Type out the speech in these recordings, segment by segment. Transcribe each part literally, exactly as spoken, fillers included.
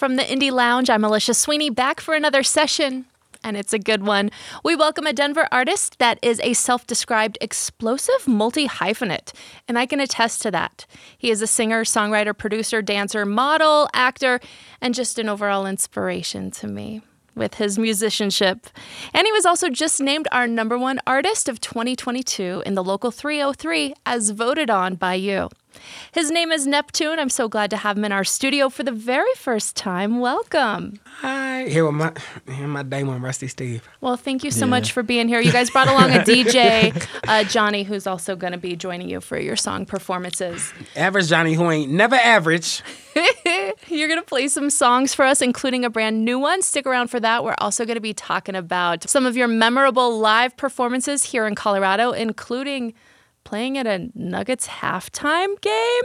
From the Indie Lounge, I'm Alisha Sweeney, back for another session, and it's a good one. We welcome a Denver artist that is a self-described explosive multi-hyphenate, and I can attest to that. He is a singer, songwriter, producer, dancer, model, actor, and just an overall inspiration to me with his musicianship. And he was also just named our number one artist of twenty twenty-two in the Local three oh three, as voted on by you. His name is N three ptune. I'm so glad to have him in our studio for the very first time. Welcome. Hi. Here with my, here with my day one, Rusty Steve. Well, thank you so yeah. much for being here. You guys brought along a D J, uh, Johnny, who's also going to be joining you for your song performances. Average Johnny, who ain't never average. You're going to play some songs for us, including a brand new one. Stick around for that. We're also going to be talking about some of your memorable live performances here in Colorado, including playing at a Nuggets halftime game.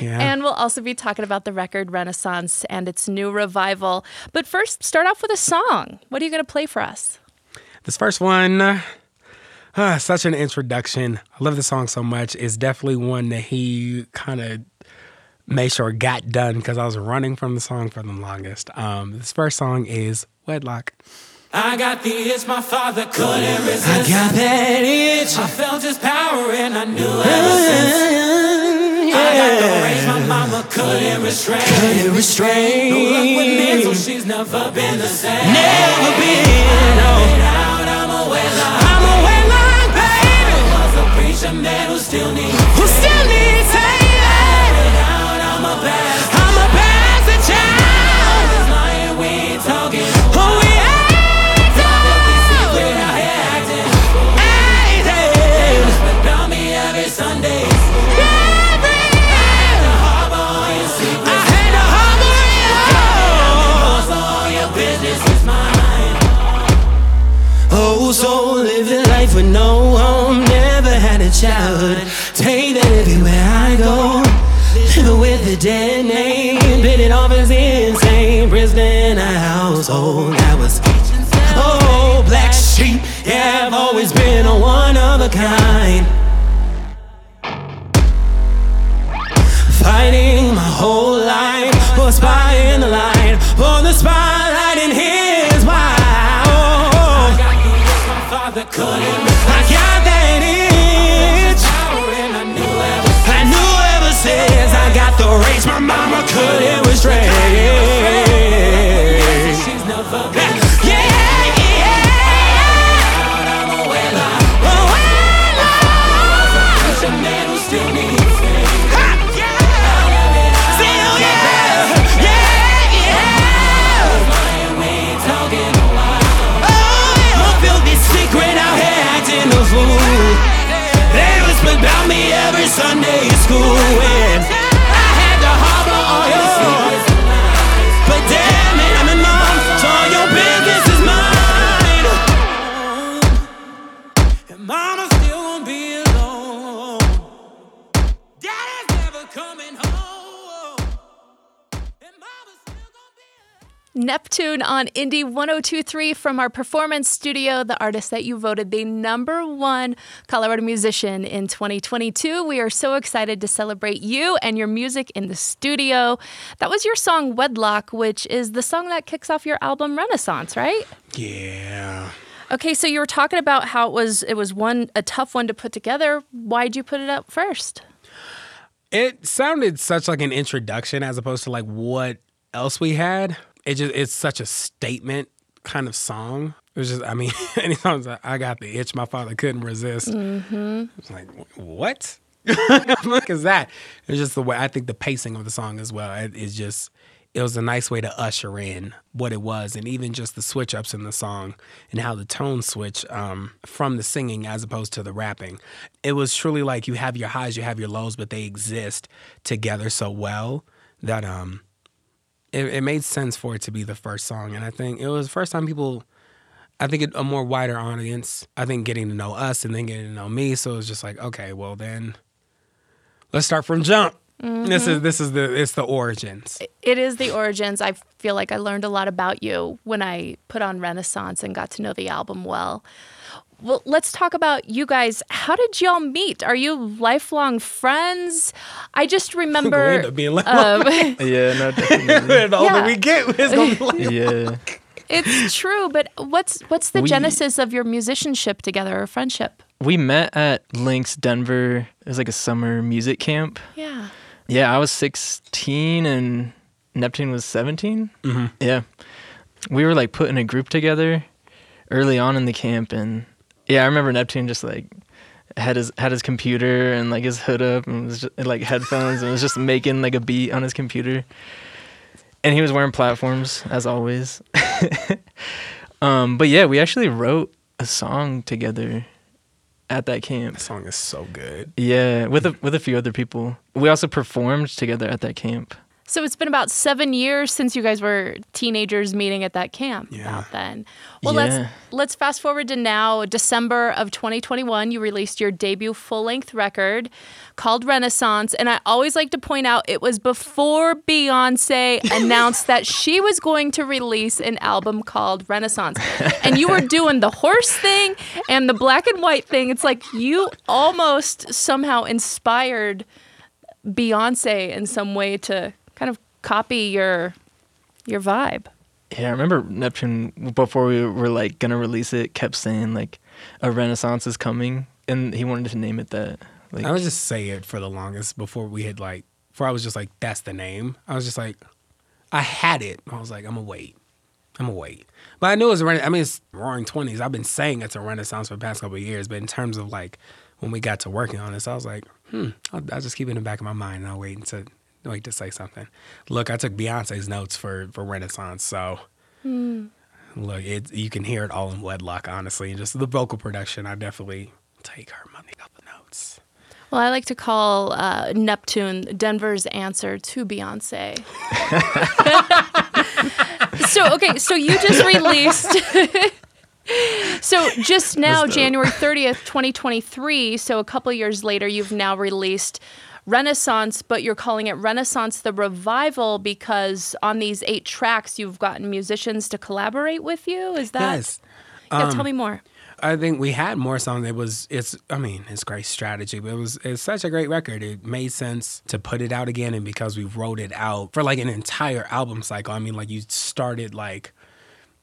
Yeah. And we'll also be talking about the record Renaissance and its new revival. But first, start off with a song. What are you going to play for us? This first one, uh, such an introduction. I love the song so much. It's definitely one that he kind of made sure got done because I was running from the song for the longest. Um, this first song is Wedlock. I got the itch my father couldn't resist. I got that itch. I felt his power and I knew ever since. Yeah. I got the rage my mama couldn't restrain. Couldn't restrain. No luck with men, so she's never been the same. Never been. I love it out, I'm a wedlock. I'm a wedlock, baby. I was a preacher man who still needs saving. Who still needs saving. I love it out, I'm a bastard. I'm a bastard child. This lying, we ain't talking. Oh, we ain't. Sundays. Yeah, baby. I had to harbor all your secrets. I had to harbor you. Because all your business is mine. Oh, so living life with no home. Never had a childhood. Take that everywhere I go. Living with the dead name. Bit it off as insane. Prison in a household. I was oh, black sheep. Yeah, I've always been a one of a kind. Fighting my whole life for a spy in the light, for the spotlight, and here's why. Oh, I got the itch my father couldn't resist. I got that itch. I knew ever since. I got the rage my mama couldn't restrain. She's never been. About me every Sunday school, and I had to harbor all your secrets, but damn it, I'm in love. So all your business is mine. And mama still won't be alone. Daddy's never coming home. And mama's still gonna be alone. N three ptune on Indie one oh two point three from our performance studio, the artist that you voted the number one Colorado musician in twenty twenty-two. We are so excited to celebrate you and your music in the studio. That was your song Wedlock, which is the song that kicks off your album Renaissance, right? Yeah. Okay, so you were talking about how it was it was one a tough one to put together. Why'd you put it up first? It sounded such like an introduction as opposed to like what else we had. It just it's such a statement kind of song. It was just, I mean, any songs like, I got the itch my father couldn't resist. Mm-hmm. It's like, what? Look at that. It's just the way, I think the pacing of the song as well. It, it's just, it was a nice way to usher in what it was. And even just the switch ups in the song and how the tone switch um, from the singing as opposed to the rapping. It was truly like you have your highs, you have your lows, but they exist together so well that um, it, it made sense for it to be the first song. And I think it was the first time people... I think it, a more wider audience, I think getting to know us and then getting to know me. So it was just like, okay, well then let's start from jump. Mm-hmm. This is this is the it's the origins. It is the origins. I feel like I learned a lot about you when I put on Renaissance and got to know the album well. Well, let's talk about you guys. How did y'all meet? Are you lifelong friends? I just remember. We'll end up being lifelong. Um, yeah, no, definitely. The older we get, it's gonna be lifelong. Yeah. It's true, but what's what's the we, genesis of your musicianship together or friendship? We met at Linx Denver. It was like a summer music camp. Yeah. Yeah, I was sixteen and N three ptune was seventeen. Mm-hmm. Yeah. We were like putting a group together early on in the camp, and yeah, I remember N three ptune just like had his had his computer and like his hood up and was just, like headphones and was just making like a beat on his computer. And he was wearing platforms, as always. um, but yeah, we actually wrote a song together at that camp. That song is so good. Yeah, with a, with a few other people. We also performed together at that camp. So it's been about seven years since you guys were teenagers meeting at that camp. Yeah. About then. Well, yeah. let's let's fast forward to now, December of twenty twenty-one. You released your debut full-length record called Renaissance, and I always like to point out it was before Beyonce announced that she was going to release an album called Renaissance. And you were doing the horse thing and the black and white thing. It's like you almost somehow inspired Beyonce in some way to kind of copy your your vibe. Yeah, I remember N three ptune, before we were like gonna release it, kept saying like a Renaissance is coming, and he wanted to name it that. Like, I was just saying it for the longest before we had like before I was just like, that's the name. I was just like, I had it. I was like, I'm gonna wait. I'm gonna wait. But I knew it was a Renaissance. I mean, it's roaring twenties. I've been saying it's a Renaissance for the past couple of years, but in terms of like when we got to working on this, I was like, hmm, I'll, I'll just keep it in the back of my mind and I'll wait until like to say something. Look, I took Beyonce's notes for, for Renaissance, so mm. look, it, you can hear it all in wedlock, honestly. And just the vocal production, I definitely take her money up the notes. Well, I like to call uh, N three ptune Denver's answer to Beyonce. so, okay, so you just released... So just now, January thirtieth, twenty twenty-three, so a couple years later, you've now released Renaissance, but you're calling it Renaissance the Revival because on these eight tracks, you've gotten musicians to collaborate with you? Is that? Yes. Yeah, um, tell me more. I think we had more songs. It was, it's, I mean, it's great strategy, but it was, it's such a great record. It made sense to put it out again, and because we wrote it out for like an entire album cycle. I mean, like you started like,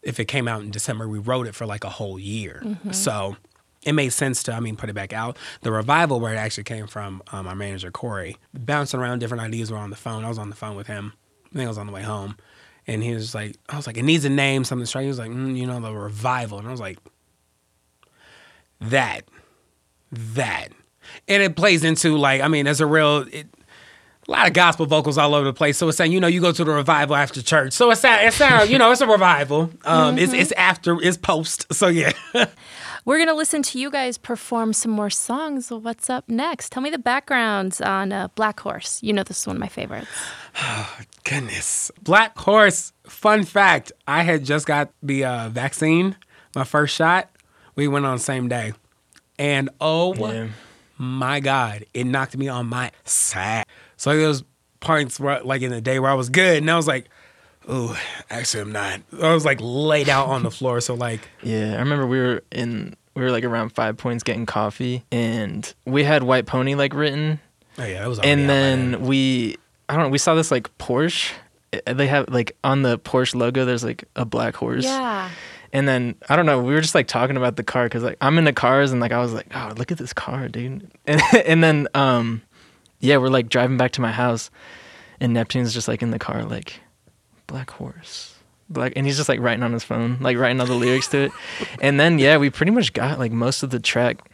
if it came out in December, we wrote it for like a whole year. Mm-hmm. So it made sense to, I mean, put it back out. The Revival, where it actually came from, um, our manager, Corey, bouncing around different ideas. We're on the phone. I was on the phone with him. I think I was on the way home. And he was like, I was like, it needs a name, something strange. He was like, mm, you know, the Revival. And I was like, that, that. And it plays into like, I mean, there's a real... It, a lot of gospel vocals all over the place. So it's saying, you know, you go to the revival after church. So it's not, it's not, you know, it's a revival. Um, mm-hmm. It's it's after, it's post. So yeah. We're going to listen to you guys perform some more songs. What's up next? Tell me the backgrounds on uh, Black Horse. You know, this is one of my favorites. Oh, goodness. Black Horse, fun fact. I had just got the uh, vaccine, my first shot. We went on the same day. And oh yeah. my God, it knocked me on my side. So there was points where, like in the day where I was good, and I was like, "Ooh, actually I'm not." I was like laid out on the floor. So like, yeah, I remember we were in, we were like around Five Points getting coffee, and we had White Pony like written. Oh yeah, that was. And then we, I don't know, we saw this like Porsche. They have like on the Porsche logo, there's like a black horse. Yeah. And then, I don't know, we were just, like, talking about the car, because, like, I'm into cars, and, like, I was like, oh, look at this car, dude. And, and then, um, yeah, we're, like, driving back to my house, and Neptune's just, like, in the car, like, Black Horse. Black, and he's just, like, writing on his phone, like, writing all the lyrics to it. And then, yeah, we pretty much got, like, most of the track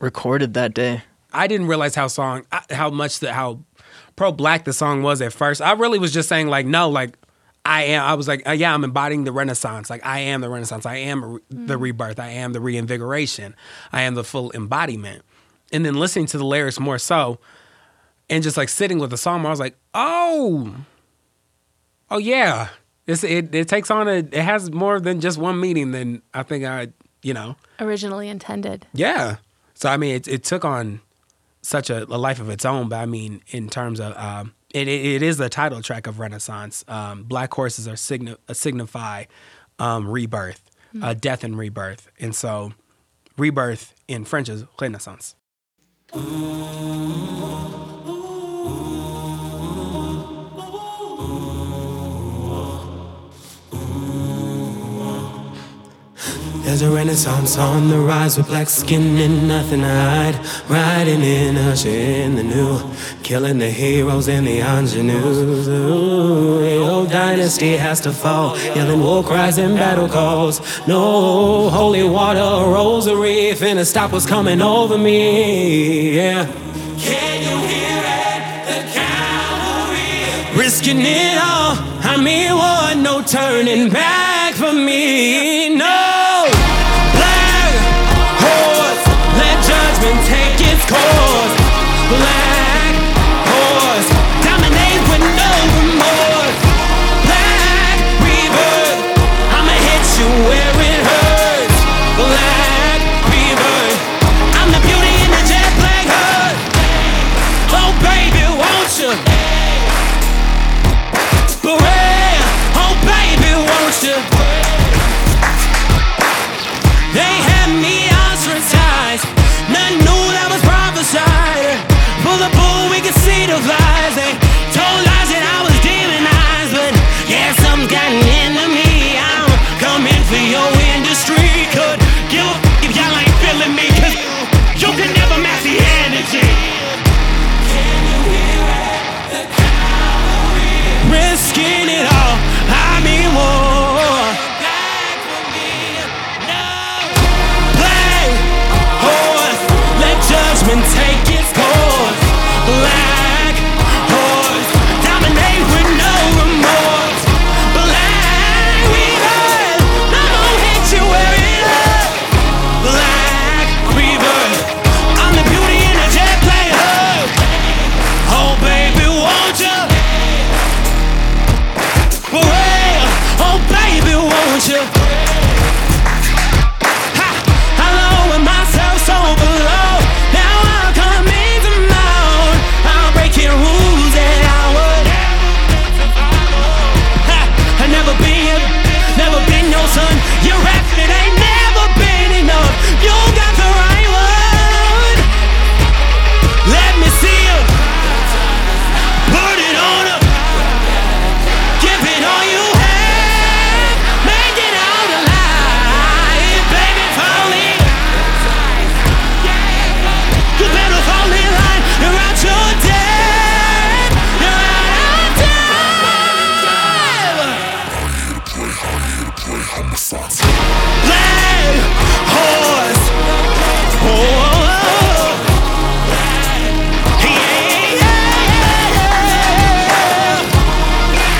recorded that day. I didn't realize how song, how much, the how pro-black the song was at first. I really was just saying, like, no, like, I am. I was like, oh, yeah, I'm embodying the Renaissance. Like, I am the Renaissance. I am re- mm. the rebirth. I am the reinvigoration. I am the full embodiment. And then listening to the lyrics more so, and just like sitting with the song, I was like, oh, oh yeah, it's, it it takes on a. It has more than just one meaning than I think I, you know, originally intended. Yeah. So I mean, it it took on such a, a life of its own. But I mean, in terms of. Uh, It, it it is the title track of Renaissance. Um, black horses are signi- signify um, rebirth, mm-hmm. uh, death and rebirth, and so Rebirth, in French is Renaissance. There's a renaissance on the rise with black skin and nothing to hide. Riding in, ushering the new, killing the heroes and the ingenues. Ooh, the old dynasty has to fall, yelling war cries and battle calls. No holy water or rosary, finna stop what's coming over me, yeah. Can you hear it? The cavalry risking it all, I'm in war, no turning back for me, no. Take its course. Black horse dominate with no remorse. Black rebirth, I'ma hit you where it hurts. Black rebirth, I'm the beauty in the jet black hood. Oh baby, won't you? Beret, oh baby, won't you? They had me ostracized. None knew that was prophesied. Full of bull, we could see the lies. They told lies that I was demonized. But yeah, some got an enemy. I'm coming for your industry. Could you, if y'all ain't feeling me, cause you can never match the energy. Can you hear it? The cavalry risking it all, I'm in war. Back for me, no. Play, oh. Judgment take its course. Black horse dominate with no remorse. Black rebirth, I'm gonna hit you where it hurts. Black rebirth, I'm the beauty in the jet black hood. Oh baby, won't you? For real, oh baby, won't you? Ha, I lowered myself so below. Your effort ain't never been enough. You got the right word. Let me see you. Put it on up. Give it all you have. Make it out alive. Baby, fall in. You better fall in line. You're out your dead. You're out your time. I'm here to play. Black horse, oh, yeah, yeah.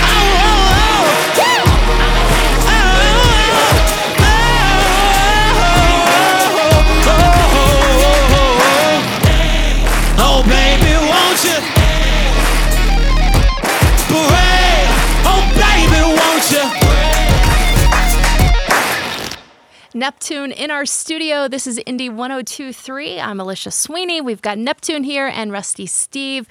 Oh, oh, oh, oh, baby, won't you? Parade, oh, baby, won't you? N three ptune in our studio. This is Indie one oh two point three. I'm Alisha Sweeney. We've got N three ptune here and Rusty Steve.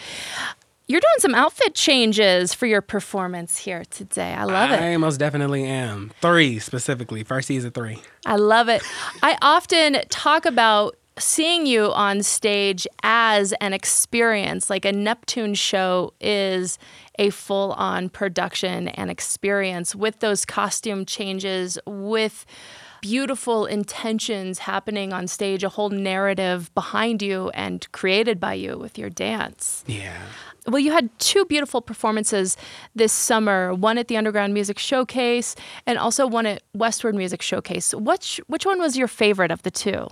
You're doing some outfit changes for your performance here today. I love it. I most definitely am. Three specifically. First is a three. I love it. I often talk about seeing you on stage as an experience, like a N three ptune show is a full-on production and experience with those costume changes, with beautiful intentions happening on stage, a whole narrative behind you and created by you with your dance. Yeah. Well, you had two beautiful performances this summer, one at the Underground Music Showcase and also one at Westward Music Showcase. Which, which one was your favorite of the two?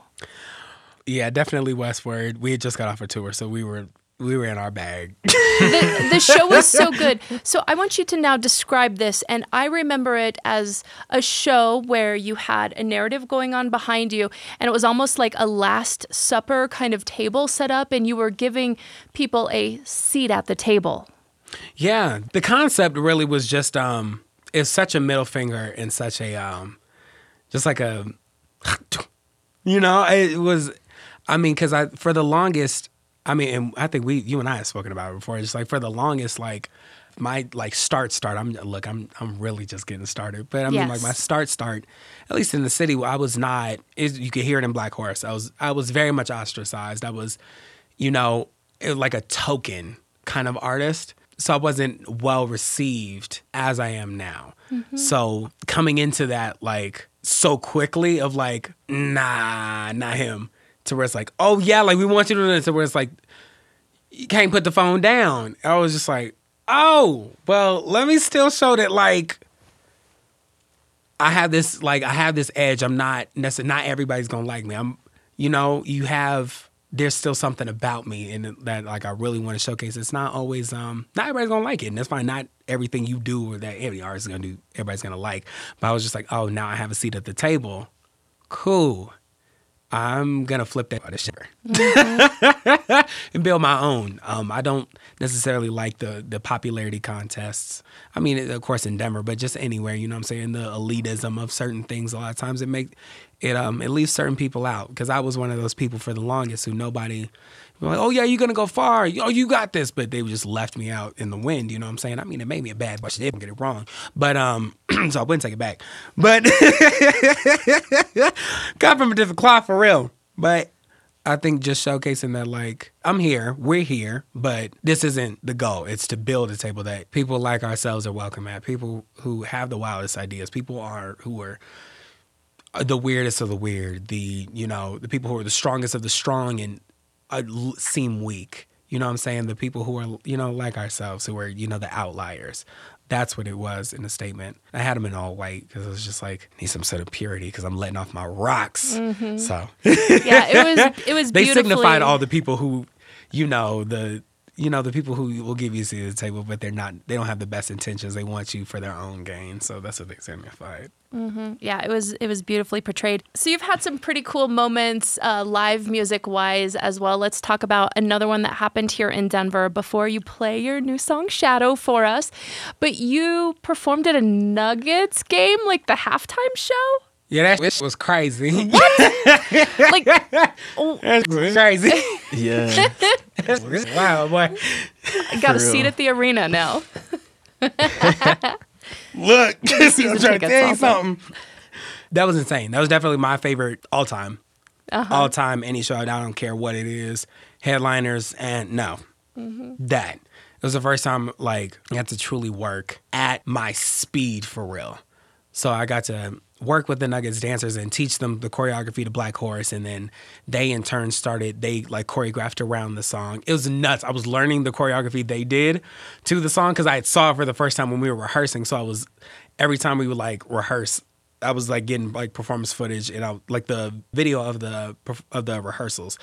Yeah, definitely Westward. We had just got off a tour, so we were... We were in our bag. the, the show was so good. So I want you to now describe this. And I remember it as a show where you had a narrative going on behind you. And it was almost like a Last Supper kind of table set up. And you were giving people a seat at the table. Yeah. The concept really was just, um, it's such a middle finger and such a, um, just like a, you know, it was, I mean, because I, for the longest, I mean, and I think we, you and I have spoken about it before. It's like for the longest, like my like start start. I'm look, I'm I'm really just getting started, but I mean yes. like my start start. At least in the city, I was not. It, you could hear it in Black Horse. I was I was very much ostracized. I was, you know, it was like a token kind of artist. So I wasn't well received as I am now. Mm-hmm. So coming into that like so quickly of like nah, not him. To where it's like, oh yeah, like we want you to do this. To where it's like, you can't put the phone down. I was just like, oh, well, let me still show that like I have this, like I have this edge. I'm not necessarily, not everybody's gonna like me. I'm, you know, you have. There's still something about me and that like I really want to showcase. It's not always, um, not everybody's gonna like it, and that's fine. Not everything you do or that every artist is gonna do, everybody's gonna like. But I was just like, oh, now I have a seat at the table. Cool. I'm gonna flip that out shit mm-hmm. and build my own. Um, I don't necessarily like the the popularity contests. I mean, of course, in Denver, but just anywhere. You know what I'm saying? The elitism of certain things. A lot of times, it make it um it leaves certain people out. Because I was one of those people for the longest who nobody was like, oh yeah, you're gonna go far. Oh, you got this. But they just left me out in the wind. You know what I'm saying? I mean, it made me a bad bitch. They didn't get it wrong, but um, so I wouldn't take it back. But got from a different cloth for real. But I think just showcasing that, like, I'm here, we're here, but this isn't the goal. It's to build a table that people like ourselves are welcome at. People who have the wildest ideas. People are who are the weirdest of the weird. The, you know, the people who are the strongest of the strong and uh, seem weak. You know what I'm saying? The people who are, you know, like ourselves, who are, you know, the outliers. That's what it was in the statement. I had them in all white because I was just like, I need some sort of purity because I'm letting off my rocks. Mm-hmm. So yeah, it was it was. They beautifully... signified all the people who, you know, the you know the people who will give you a seat at the table, but they're not. They don't have the best intentions. They want you for their own gain. So that's what they signified. Mm-hmm. Yeah, it was it was beautifully portrayed. So you've had some pretty cool moments, uh, live music wise as well. Let's talk about another one that happened here in Denver before you play your new song "Shadow" for us. But you performed at a Nuggets game, like the halftime show. Yeah, that shit was crazy. What? Like, oh. That's crazy. Yeah. Wow, boy. I got for a real. Seat at the arena now. Look, I'm trying to tell you something. That was insane. That was definitely my favorite all time. Uh-huh. All time, any show. I don't care what it is. Headliners and no. Mm-hmm. That. It was the first time like I had to truly work at my speed for real. So I got to work with the Nuggets dancers and teach them the choreography to Black Horse, and then they in turn started, they like choreographed around the song. It was nuts. I was learning the choreography they did to the song because I had saw it for the first time when we were rehearsing. So I was, every time we would like rehearse, I was like getting like performance footage and I like the video of the of the rehearsals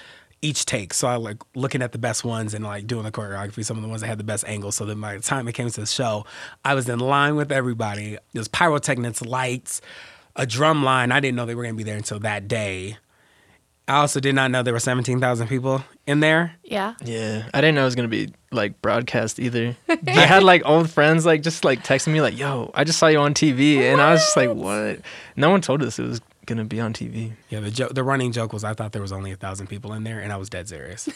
each take. So I like looking at the best ones and like doing the choreography, some of the ones that had the best angles. So then by the time it came to the show, I was in line with everybody. There's pyrotechnics, lights, a drum line. I didn't know they were going to be there until that day. I also did not know there were seventeen thousand people in there. Yeah. Yeah. I didn't know it was going to be, like, broadcast either. I had, like, old friends, like, just, like, texting me, like, yo, I just saw you on T V. What? And I was just like, what? No one told us it was going to be on T V. Yeah, the jo- the running joke was I thought there was only one thousand people in there, and I was dead serious.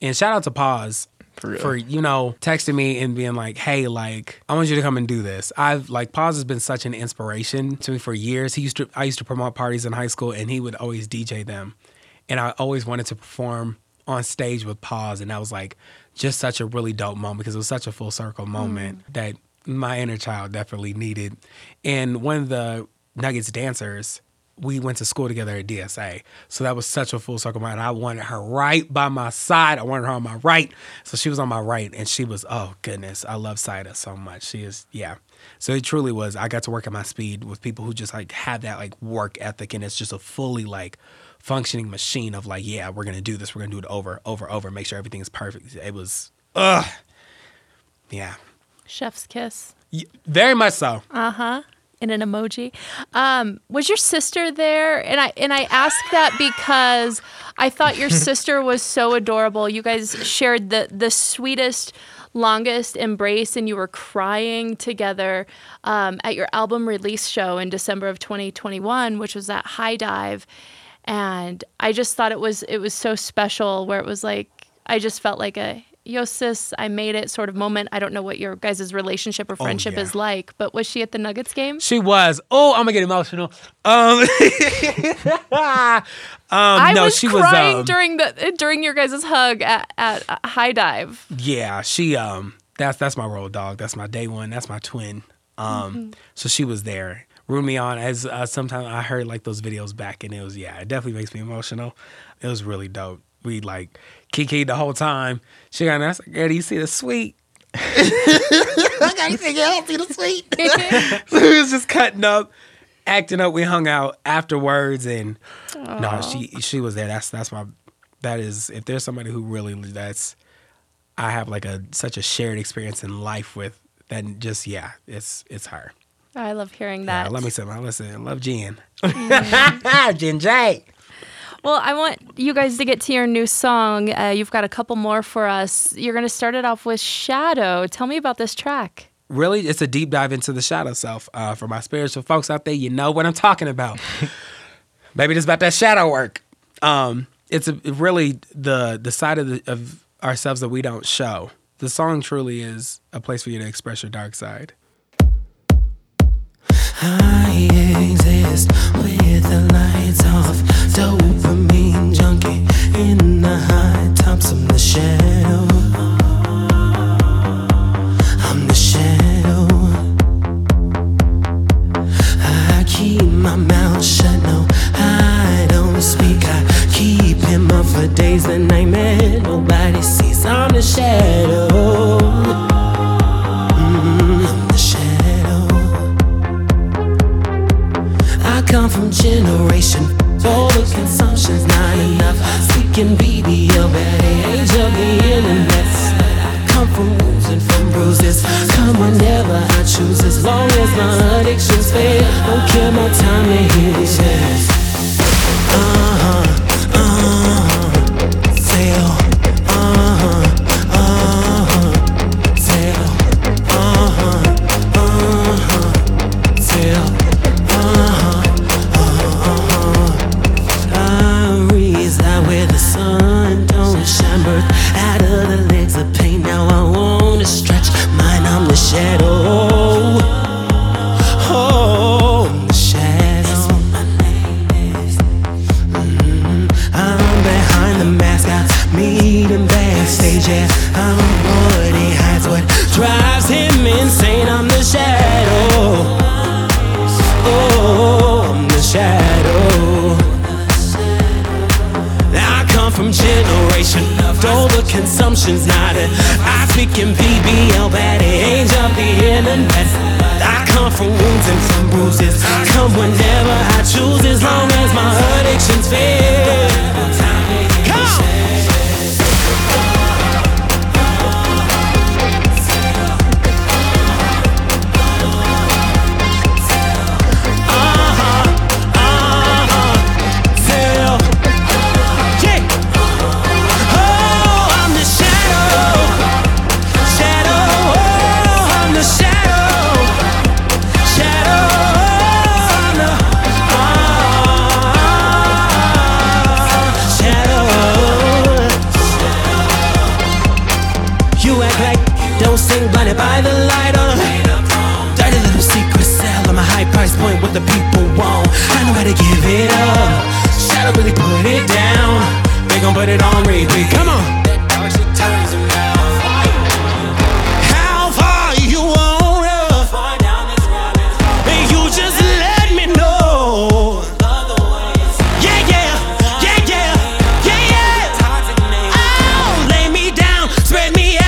And shout out to Pause. For, for, you know, texting me and being like, hey, like, I want you to come and do this. I've, like, Paz has been such an inspiration to me for years. He used to, I used to promote parties in high school, and he would always D J them. And I always wanted to perform on stage with Paz, and that was, like, just such a really dope moment because it was such a full circle moment mm. that my inner child definitely needed. And one of the Nuggets dancers, we went to school together at D S A. So that was such a full circle moment. I wanted her right by my side. I wanted her on my right. So she was on my right, and she was, oh, goodness, I love Saida so much. She is, yeah. So it truly was. I got to work at my speed with people who just, like, have that, like, work ethic, and it's just a fully, like, functioning machine of, like, yeah, we're going to do this. We're going to do it over, over, over, make sure everything is perfect. It was, ugh. Yeah. Chef's kiss. Yeah, very much so. Uh-huh. In an emoji. Um, was your sister there? And I and I ask that because I thought your sister was so adorable. You guys shared the, the sweetest, longest embrace, and you were crying together um, at your album release show in December of twenty twenty-one, which was at High Dive. And I just thought it was it was so special, where it was like, I just felt like a yo sis, I made it sort of moment. I don't know what your guys' relationship or friendship oh, yeah. is like, but was she at the Nuggets game? She was. Oh, I'm gonna get emotional. Um, um I no, was she crying was, um, during the during your guys' hug at, at uh, High Dive. Yeah, she um that's that's my road dog. That's my day one. That's my twin. Um, mm-hmm. So she was there. Rooted me on as uh, sometimes I heard like those videos back, and it was yeah, it definitely makes me emotional. It was really dope. We like Kiki the whole time. She got me. I was like, girl, do you see the sweet? I got you think I don't see the sweet. So we was just cutting up, acting up. We hung out afterwards, and aww. no, she she was there. That's that's my that is. If there's somebody who really that's, I have like a such a shared experience in life with. Then just yeah, it's it's her. I love hearing that. Yeah, let me say, listen, I love Jen. Mm. Jen J. Well, I want you guys to get to your new song. Uh, you've got a couple more for us. You're going to start it off with Shadow. Tell me about this track. Really, it's a deep dive into the shadow self. Uh, for my spiritual folks out there, you know what I'm talking about. Maybe it's about that shadow work. Um, it's a, really the the side of, the, of ourselves that we don't show. The song truly is a place for you to express your dark side. I exist with the lights off, dopamine junkie in the high tops. I'm the shadow. I'm the shadow. I keep my mouth shut, no, I don't speak. I keep him up for days and nightmare. Nobody sees. I'm the shadow. Mm-hmm. I'm the shadow. Come from generation, total consumption's not enough. Seeking B D L, bad age of the internet. Come from wounds and from bruises. Come whenever I choose, as long as my addictions fail. Don't care my time in here. Uh-huh, uh-huh, fail. Consumption's not a I speak in B B L, bad age of the internet. I come from wounds and from bruises. I come whenever I choose, as long as my addictions fail. By the light on, dirty little secret cell. I'm a high price point, what the people want. I know how to give it up. Shadow really put it down. They gon' put it on repeat. Come on. How far you wanna? And you just let me know. Yeah, yeah, yeah, yeah, yeah, yeah. Oh, lay me down, spread me out.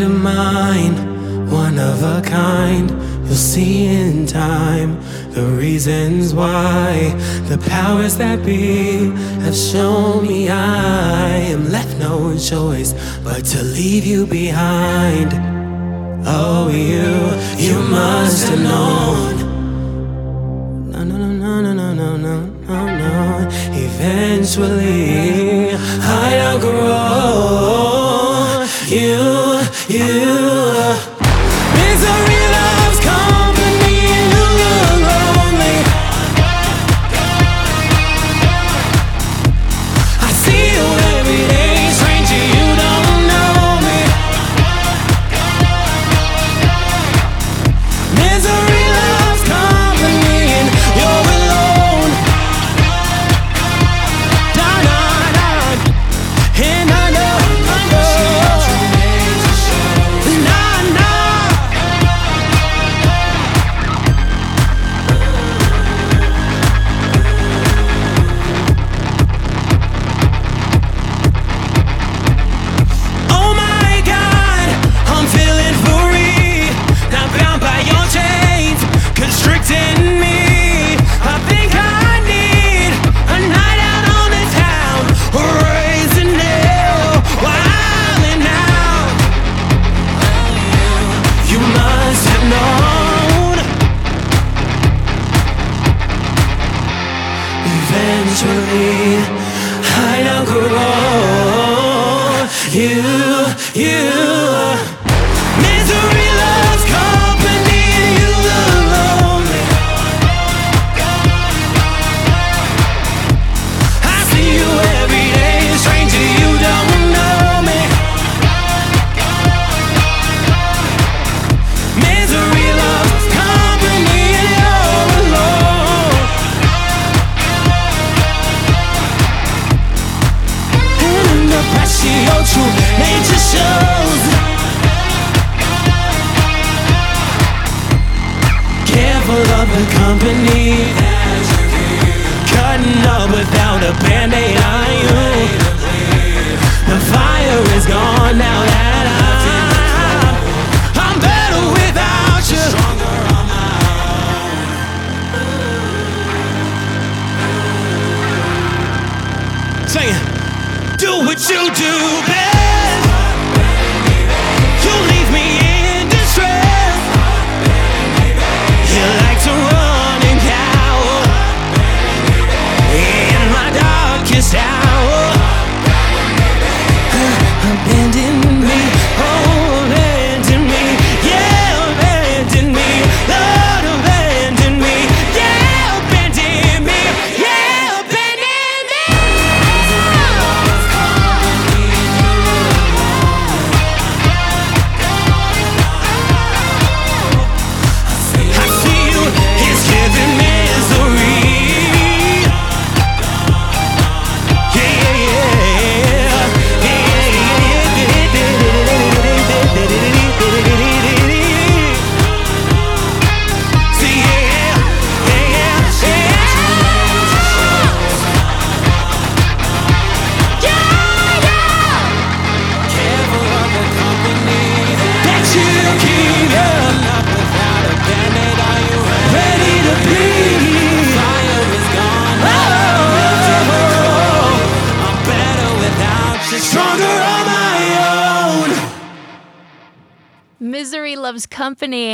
friend of mine, one of a kind. You'll see in time the reasons why the powers that be have shown me I am left no choice but to leave you behind. Oh, you, you must have known. No, no, no, no, no, no, no, no, no, no. Eventually I'd outgrow you, you.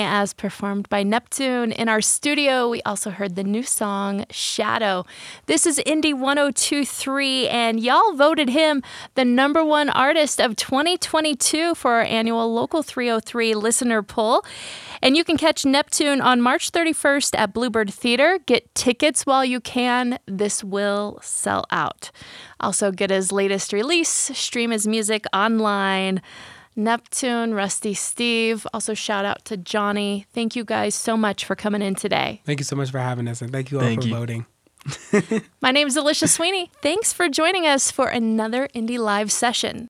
As performed by N three ptune. In our studio, we also heard the new song, Shadow. This is Indie one oh two point three, and y'all voted him the number one artist of twenty twenty-two for our annual Local three oh three listener poll. And you can catch N three ptune on March thirty-first at Bluebird Theater. Get tickets while you can. This will sell out. Also get his latest release, stream his music online. N three ptune, Rusty Steve, also shout out to Johnny. Thank you guys so much for coming in today. Thank you so much for having us, and thank you all thank for you. voting. My name is Alisha Sweeney. Thanks for joining us for another Indie Live session.